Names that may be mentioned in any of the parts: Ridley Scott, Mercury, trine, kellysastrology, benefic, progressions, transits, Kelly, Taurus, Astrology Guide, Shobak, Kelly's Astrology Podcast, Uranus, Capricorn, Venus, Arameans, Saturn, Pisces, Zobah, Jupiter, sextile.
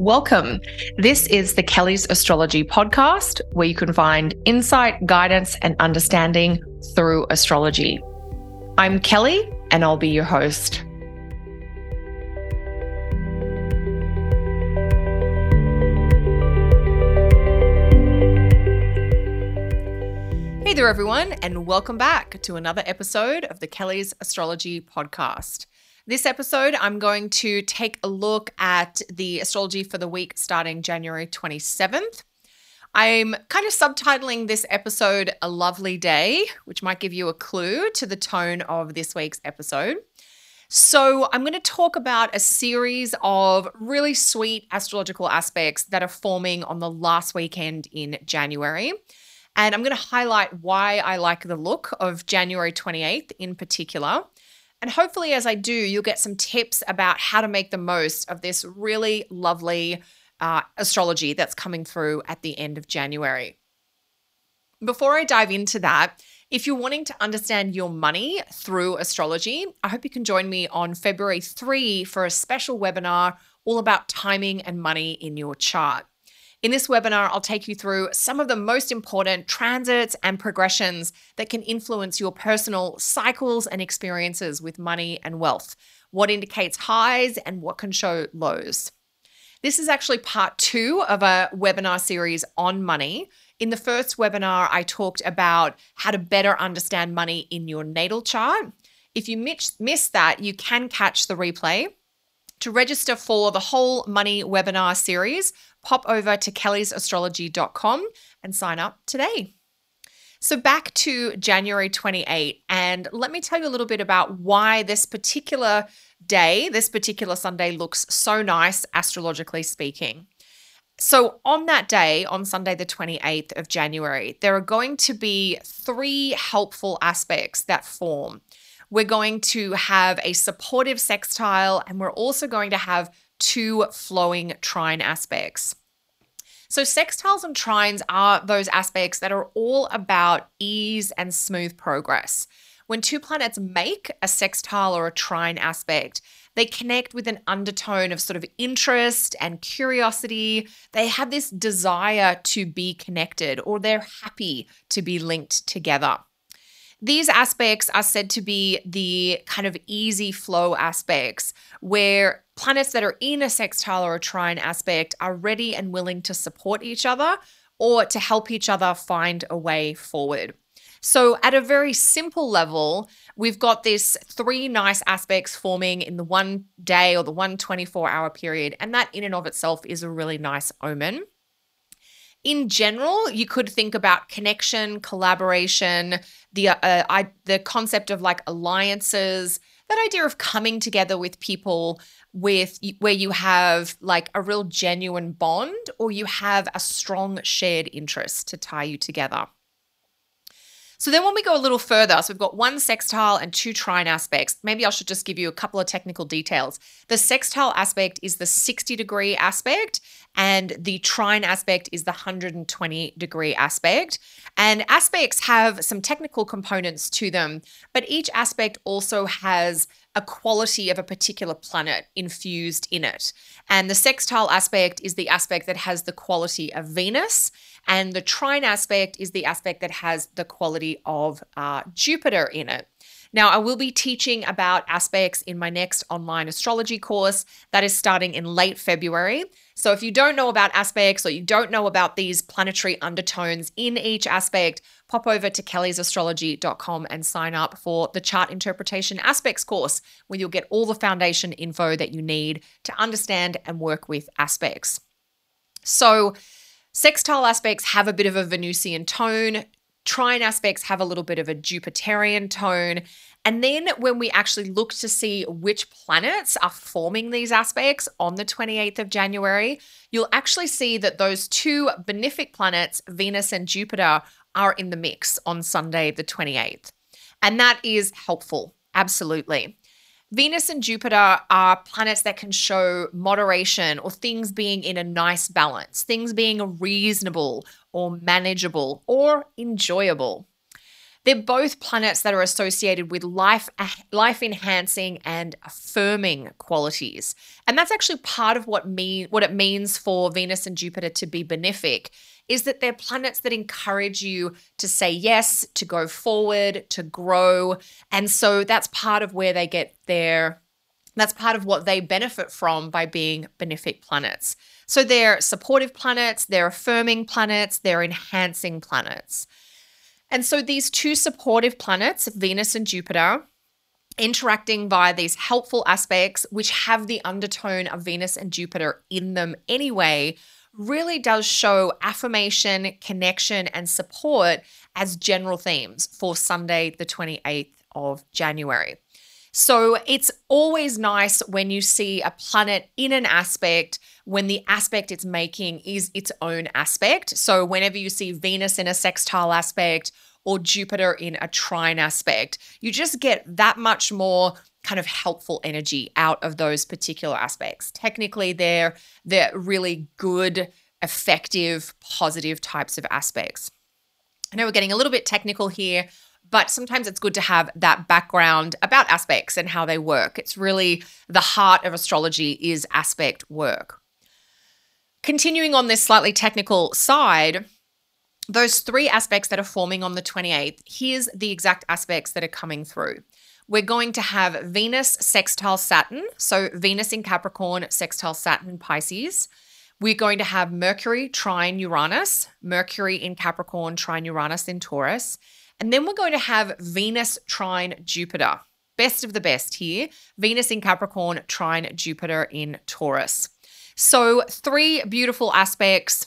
welcome. This is the Kelly's Astrology Podcast, where you can find insight, guidance, and understanding through astrology. I'm Kelly, and I'll be your host. Hey there, everyone, and welcome back to another episode of the Kelly's Astrology Podcast. This episode, I'm going to take a look at the astrology for the week starting January 27th. I'm kind of subtitling this episode "A Lovely Day," which might give you a clue to the tone of this week's episode. So I'm going to talk about a series of really sweet astrological aspects that are forming on the last weekend in January. And I'm going to highlight why I like the look of January 28th in particular. And hopefully as I do, you'll get some tips about how to make the most of this really lovely astrology that's coming through at the end of January. Before I dive into that, if you're wanting to understand your money through astrology, I hope you can join me on February 3 for a special webinar all about timing and money in your chart. In this webinar, I'll take you through some of the most important transits and progressions that can influence your personal cycles and experiences with money and wealth, what indicates highs and what can show lows. This is actually part 2 of a webinar series on money. In the first webinar, I talked about how to better understand money in your natal chart. If you miss that, you can catch the replay. To register for the whole money webinar series, pop over to kellysastrology.com and sign up today. So back to January 28, and let me tell you a little bit about why this particular day, this particular Sunday, looks so nice astrologically speaking. So on that day, on Sunday the 28th of January, there are going to be 3 helpful aspects that form. We're going to have a supportive sextile, and we're also going to have 2 flowing trine aspects. So sextiles and trines are those aspects that are all about ease and smooth progress. When 2 planets make a sextile or a trine aspect, they connect with an undertone of sort of interest and curiosity. They have this desire to be connected, or they're happy to be linked together. These aspects are said to be the kind of easy flow aspects, where planets that are in a sextile or a trine aspect are ready and willing to support each other or to help each other find a way forward. So at a very simple level, we've got these 3 nice aspects forming in the one day or the one 24-hour period, and that in and of itself is a really nice omen. In general, you could think about connection, collaboration, the concept of like alliances, that idea of coming together with people where you have like a real genuine bond, or you have a strong shared interest to tie you together. So then when we go a little further, so we've got 1 sextile and 2 trine aspects. Maybe I should just give you a couple of technical details. The sextile aspect is the 60-degree aspect, and the trine aspect is the 120-degree aspect. And aspects have some technical components to them, but each aspect also has a quality of a particular planet infused in it. And the sextile aspect is the aspect that has the quality of Venus, and the trine aspect is the aspect that has the quality of Jupiter in it. Now, I will be teaching about aspects in my next online astrology course that is starting in late February. So if you don't know about aspects, or you don't know about these planetary undertones in each aspect, pop over to kellysastrology.com and sign up for the Chart Interpretation Aspects course, where you'll get all the foundation info that you need to understand and work with aspects. So sextile aspects have a bit of a Venusian tone. Trine aspects have a little bit of a Jupiterian tone. And then when we actually look to see which planets are forming these aspects on the 28th of January, you'll actually see that those 2 benefic planets, Venus and Jupiter, are in the mix on Sunday the 28th. And that is helpful, absolutely. Venus and Jupiter are planets that can show moderation, or things being in a nice balance, things being reasonable or manageable or enjoyable. They're both planets that are associated with life-enhancing and affirming qualities. And that's actually part of what it means for Venus and Jupiter to be benefic, is that they're planets that encourage you to say yes, to go forward, to grow. And so that's part of where they get their... That's part of what they benefit from by being benefic planets. So they're supportive planets, they're affirming planets, they're enhancing planets. And so these two supportive planets, Venus and Jupiter, interacting via these helpful aspects, which have the undertone of Venus and Jupiter in them anyway, really does show affirmation, connection, and support as general themes for Sunday, the 28th of January. So it's always nice when you see a planet in an aspect, when the aspect it's making is its own aspect. So whenever you see Venus in a sextile aspect or Jupiter in a trine aspect, you just get that much more kind of helpful energy out of those particular aspects. Technically, they're really good, effective, positive types of aspects. I know we're getting a little bit technical here, but sometimes it's good to have that background about aspects and how they work. It's really the heart of astrology is aspect work. Continuing on this slightly technical side, those three aspects that are forming on the 28th, here's the exact aspects that are coming through. We're going to have Venus sextile Saturn, so Venus in Capricorn, sextile Saturn, Pisces. We're going to have Mercury trine Uranus, Mercury in Capricorn, trine Uranus in Taurus. And then we're going to have Venus trine Jupiter. Best of the best here. Venus in Capricorn, trine Jupiter in Taurus. So three beautiful aspects,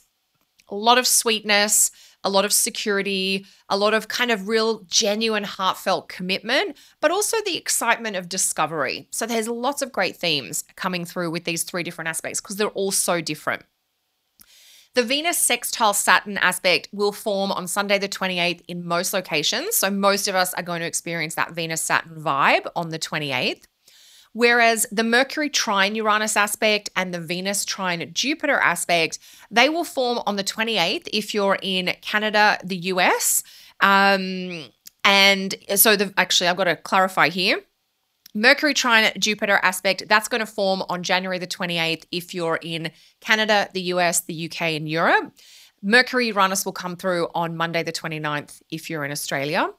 a lot of sweetness, a lot of security, a lot of kind of real genuine heartfelt commitment, but also the excitement of discovery. So there's lots of great themes coming through with these three different aspects because they're all so different. The Venus sextile Saturn aspect will form on Sunday the 28th in most locations. So most of us are going to experience that Venus Saturn vibe on the 28th. Whereas the Mercury trine Uranus aspect and the Venus trine Jupiter aspect, they will form on the 28th if you're in Canada, the US. Actually, I've got to clarify here. Mercury trine Jupiter aspect, that's going to form on January the 28th if you're in Canada, the US, the UK, and Europe. Mercury Uranus will come through on Monday the 29th if you're in Australia.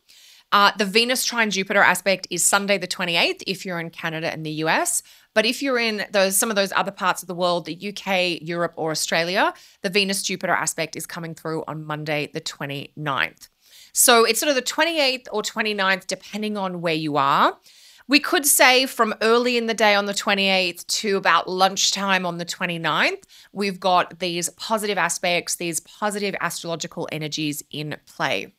The Venus trine Jupiter aspect is Sunday the 28th if you're in Canada and the US. But if you're in some of those other parts of the world, the UK, Europe, or Australia, the Venus Jupiter aspect is coming through on Monday the 29th. So it's sort of the 28th or 29th, depending on where you are. We could say from early in the day on the 28th to about lunchtime on the 29th, we've got these positive aspects, these positive astrological energies in play.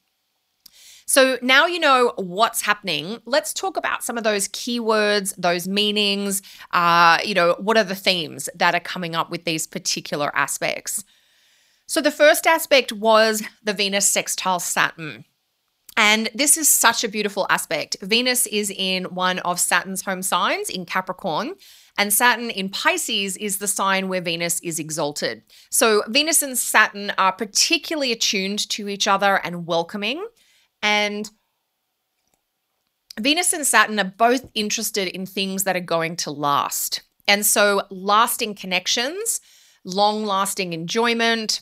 So now you know what's happening. Let's talk about some of those keywords, those meanings, what are the themes that are coming up with these particular aspects. So the first aspect was the Venus sextile Saturn. And this is such a beautiful aspect. Venus is in one of Saturn's home signs in Capricorn, and Saturn in Pisces is the sign where Venus is exalted. So Venus and Saturn are particularly attuned to each other and welcoming. And Venus and Saturn are both interested in things that are going to last. And so lasting connections, long-lasting enjoyment,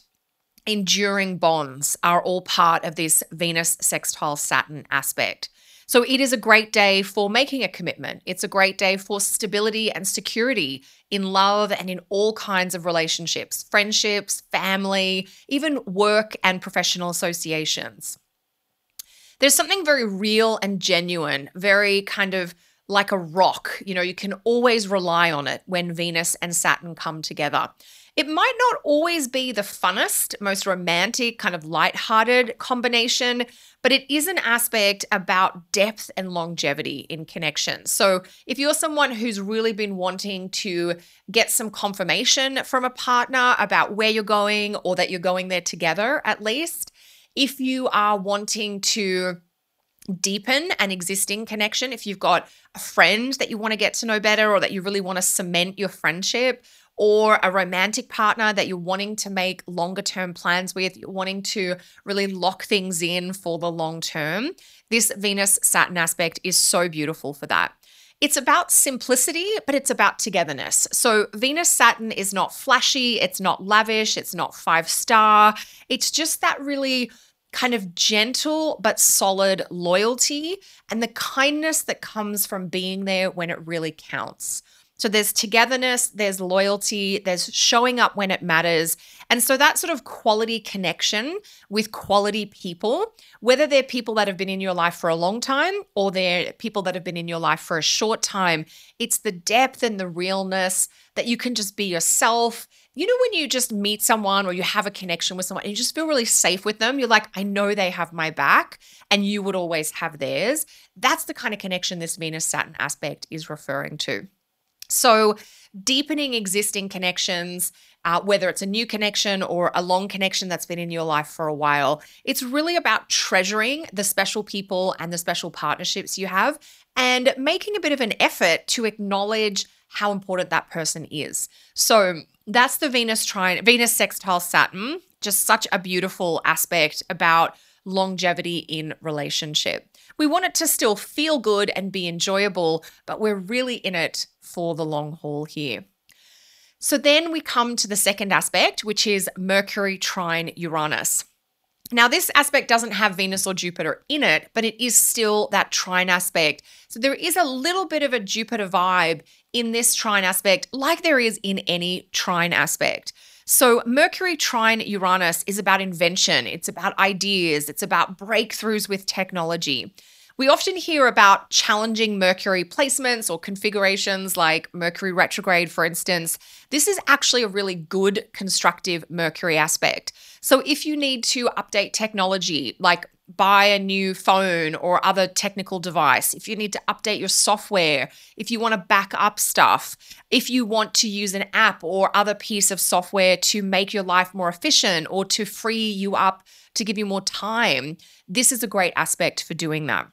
enduring bonds are all part of this Venus sextile Saturn aspect. So it is a great day for making a commitment. It's a great day for stability and security in love and in all kinds of relationships, friendships, family, even work and professional associations. There's something very real and genuine, very kind of like a rock. You can always rely on it when Venus and Saturn come together. It might not always be the funnest, most romantic, kind of lighthearted combination, but it is an aspect about depth and longevity in connection. So if you're someone who's really been wanting to get some confirmation from a partner about where you're going or that you're going there together, at least, if you are wanting to deepen an existing connection, if you've got a friend that you want to get to know better or that you really want to cement your friendship, or a romantic partner that you're wanting to make longer term plans with, you're wanting to really lock things in for the long term, this Venus-Saturn aspect is so beautiful for that. It's about simplicity, but it's about togetherness. So Venus-Saturn is not flashy, it's not lavish, it's not 5-star. It's just that really kind of gentle but solid loyalty and the kindness that comes from being there when it really counts. So there's togetherness, there's loyalty, there's showing up when it matters. And so that sort of quality connection with quality people, whether they're people that have been in your life for a long time or they're people that have been in your life for a short time, it's the depth and the realness that you can just be yourself. You know, when you just meet someone or you have a connection with someone and you just feel really safe with them, you're like, I know they have my back and you would always have theirs. That's the kind of connection this Venus-Saturn aspect is referring to. So deepening existing connections, whether it's a new connection or a long connection that's been in your life for a while, it's really about treasuring the special people and the special partnerships you have and making a bit of an effort to acknowledge how important that person is. So that's the Venus sextile Saturn, just such a beautiful aspect about longevity in relationship. We want it to still feel good and be enjoyable, but we're really in it for the long haul here. So then we come to the second aspect, which is Mercury trine Uranus. Now, this aspect doesn't have Venus or Jupiter in it, but it is still that trine aspect. So there is a little bit of a Jupiter vibe in this trine aspect, like there is in any trine aspect. So Mercury trine Uranus is about invention, it's about ideas, it's about breakthroughs with technology. We often hear about challenging Mercury placements or configurations like Mercury retrograde, for instance. This is actually a really good constructive Mercury aspect. So if you need to update technology, like buy a new phone or other technical device, if you need to update your software, if you want to back up stuff, if you want to use an app or other piece of software to make your life more efficient or to free you up to give you more time, this is a great aspect for doing that.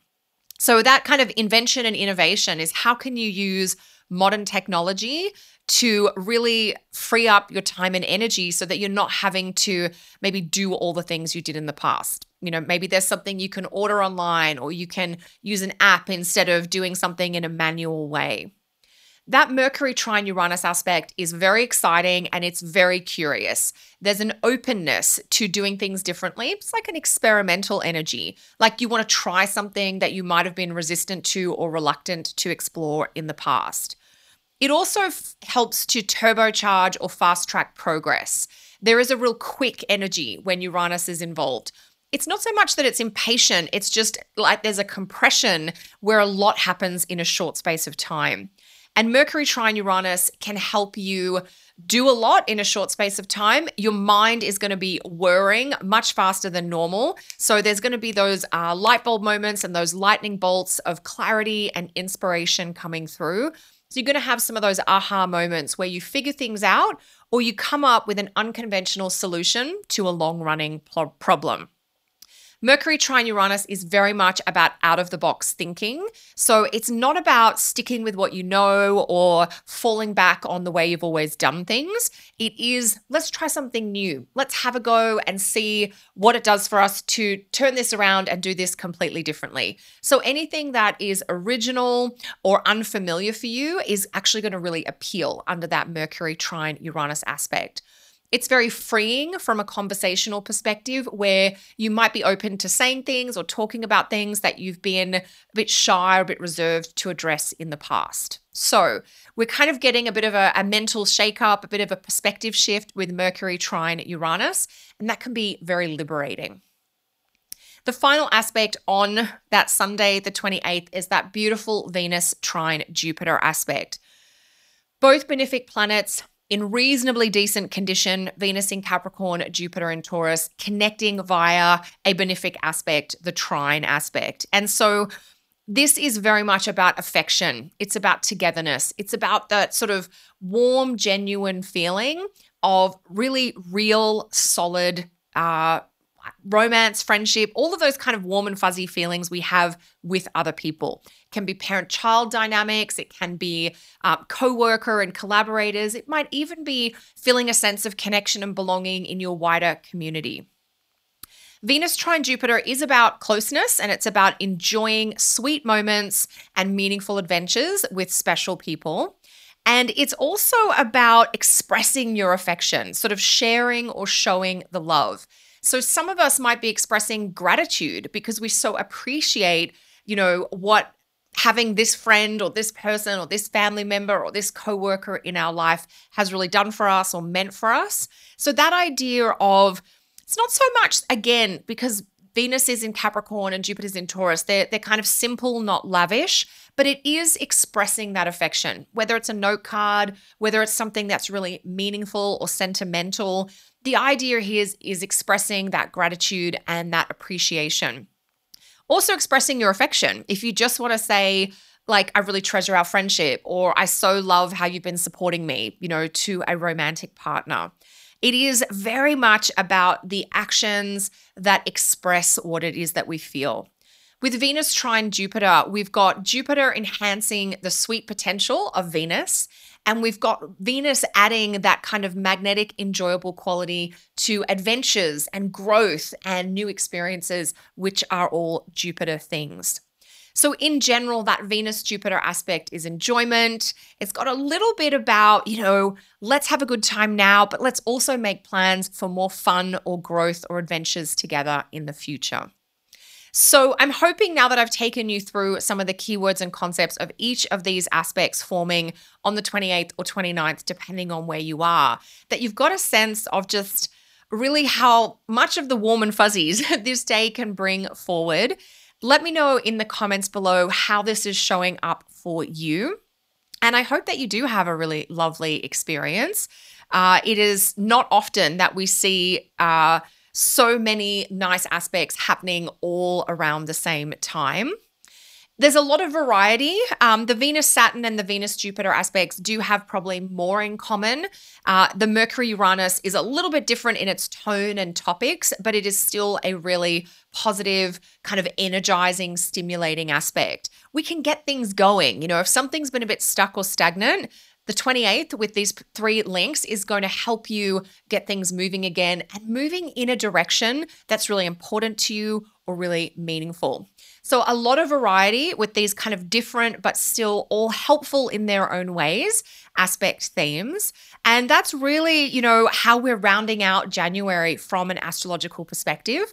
So that kind of invention and innovation is how can you use modern technology to really free up your time and energy so that you're not having to maybe do all the things you did in the past. You know, maybe there's something you can order online or you can use an app instead of doing something in a manual way. That Mercury trine Uranus aspect is very exciting and it's very curious. There's an openness to doing things differently. It's like an experimental energy, like you want to try something that you might have been resistant to or reluctant to explore in the past. It also helps to turbocharge or fast track progress. There is a real quick energy when Uranus is involved. It's not so much that it's impatient, it's just like there's a compression where a lot happens in a short space of time. And Mercury trine Uranus can help you do a lot in a short space of time. Your mind is going to be whirring much faster than normal. So there's going to be those light bulb moments and those lightning bolts of clarity and inspiration coming through. So you're going to have some of those aha moments where you figure things out or you come up with an unconventional solution to a long-running problem. Mercury trine Uranus is very much about out-of-the-box thinking. So it's not about sticking with what you know or falling back on the way you've always done things. It is, let's try something new. Let's have a go and see what it does for us to turn this around and do this completely differently. So anything that is original or unfamiliar for you is actually going to really appeal under that Mercury trine Uranus aspect. It's very freeing from a conversational perspective where you might be open to saying things or talking about things that you've been a bit shy or a bit reserved to address in the past. So we're kind of getting a bit of a mental shakeup, a bit of a perspective shift with Mercury trine Uranus, and that can be very liberating. The final aspect on that Sunday, the 28th, is that beautiful Venus trine Jupiter aspect. Both benefic planets in reasonably decent condition, Venus in Capricorn, Jupiter in Taurus, connecting via a benefic aspect, the trine aspect. And so this is very much about affection. It's about togetherness. It's about that sort of warm, genuine feeling of really real, solid romance, friendship, all of those kind of warm and fuzzy feelings we have with other people. It can be parent-child dynamics. It can be co-worker and collaborators. It might even be feeling a sense of connection and belonging in your wider community. Venus trine Jupiter is about closeness, and it's about enjoying sweet moments and meaningful adventures with special people. And it's also about expressing your affection, sort of sharing or showing the love. So some of us might be expressing gratitude because we so appreciate, you know, what having this friend or this person or this family member or this coworker in our life has really done for us or meant for us. So that idea of, it's not so much, again, because Venus is in Capricorn and Jupiter's in Taurus, they're kind of simple, not lavish, but it is expressing that affection, whether it's a note card, whether it's something that's really meaningful or sentimental. The idea here is expressing that gratitude and that appreciation. Also expressing your affection. If you just want to say, like, I really treasure our friendship, or I so love how you've been supporting me, you know, to a romantic partner. It is very much about the actions that express what it is that we feel. With Venus trine Jupiter, we've got Jupiter enhancing the sweet potential of Venus, and we've got Venus adding that kind of magnetic, enjoyable quality to adventures and growth and new experiences, which are all Jupiter things. So in general, that Venus-Jupiter aspect is enjoyment. It's got a little bit about, you know, let's have a good time now, but let's also make plans for more fun or growth or adventures together in the future. So I'm hoping now that I've taken you through some of the keywords and concepts of each of these aspects forming on the 28th or 29th, depending on where you are, that you've got a sense of just really how much of the warm and fuzzies this day can bring forward. Let me know in the comments below how this is showing up for you. And I hope that you do have a really lovely experience. It is not often that we see so many nice aspects happening all around the same time. There's a lot of variety. The Venus-Saturn and the Venus-Jupiter aspects do have probably more in common. The Mercury-Uranus is a little bit different in its tone and topics, but it is still a really positive, kind of energizing, stimulating aspect. We can get things going. You know, if something's been a bit stuck or stagnant, the 28th with these three links is going to help you get things moving again and moving in a direction that's really important to you or really meaningful. So a lot of variety with these kind of different but still all helpful in their own ways aspect themes. And that's really, you know, how we're rounding out January from an astrological perspective.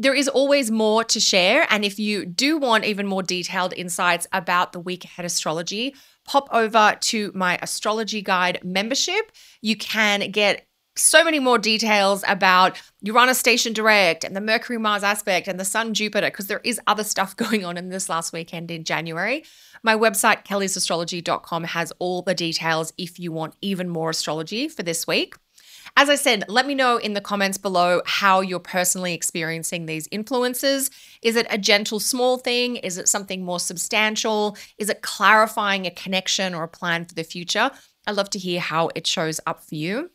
There is always more to share. And if you do want even more detailed insights about the week ahead astrology, pop over to my Astrology Guide membership. You can get so many more details about Uranus station direct and the Mercury-Mars aspect and the Sun-Jupiter, because there is other stuff going on in this last weekend in January. My website, kellysastrology.com, has all the details if you want even more astrology for this week. As I said, let me know in the comments below how you're personally experiencing these influences. Is it a gentle, small thing? Is it something more substantial? Is it clarifying a connection or a plan for the future? I'd love to hear how it shows up for you.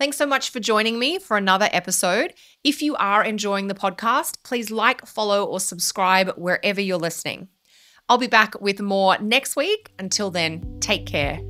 Thanks so much for joining me for another episode. If you are enjoying the podcast, please like, follow, or subscribe wherever you're listening. I'll be back with more next week. Until then, take care.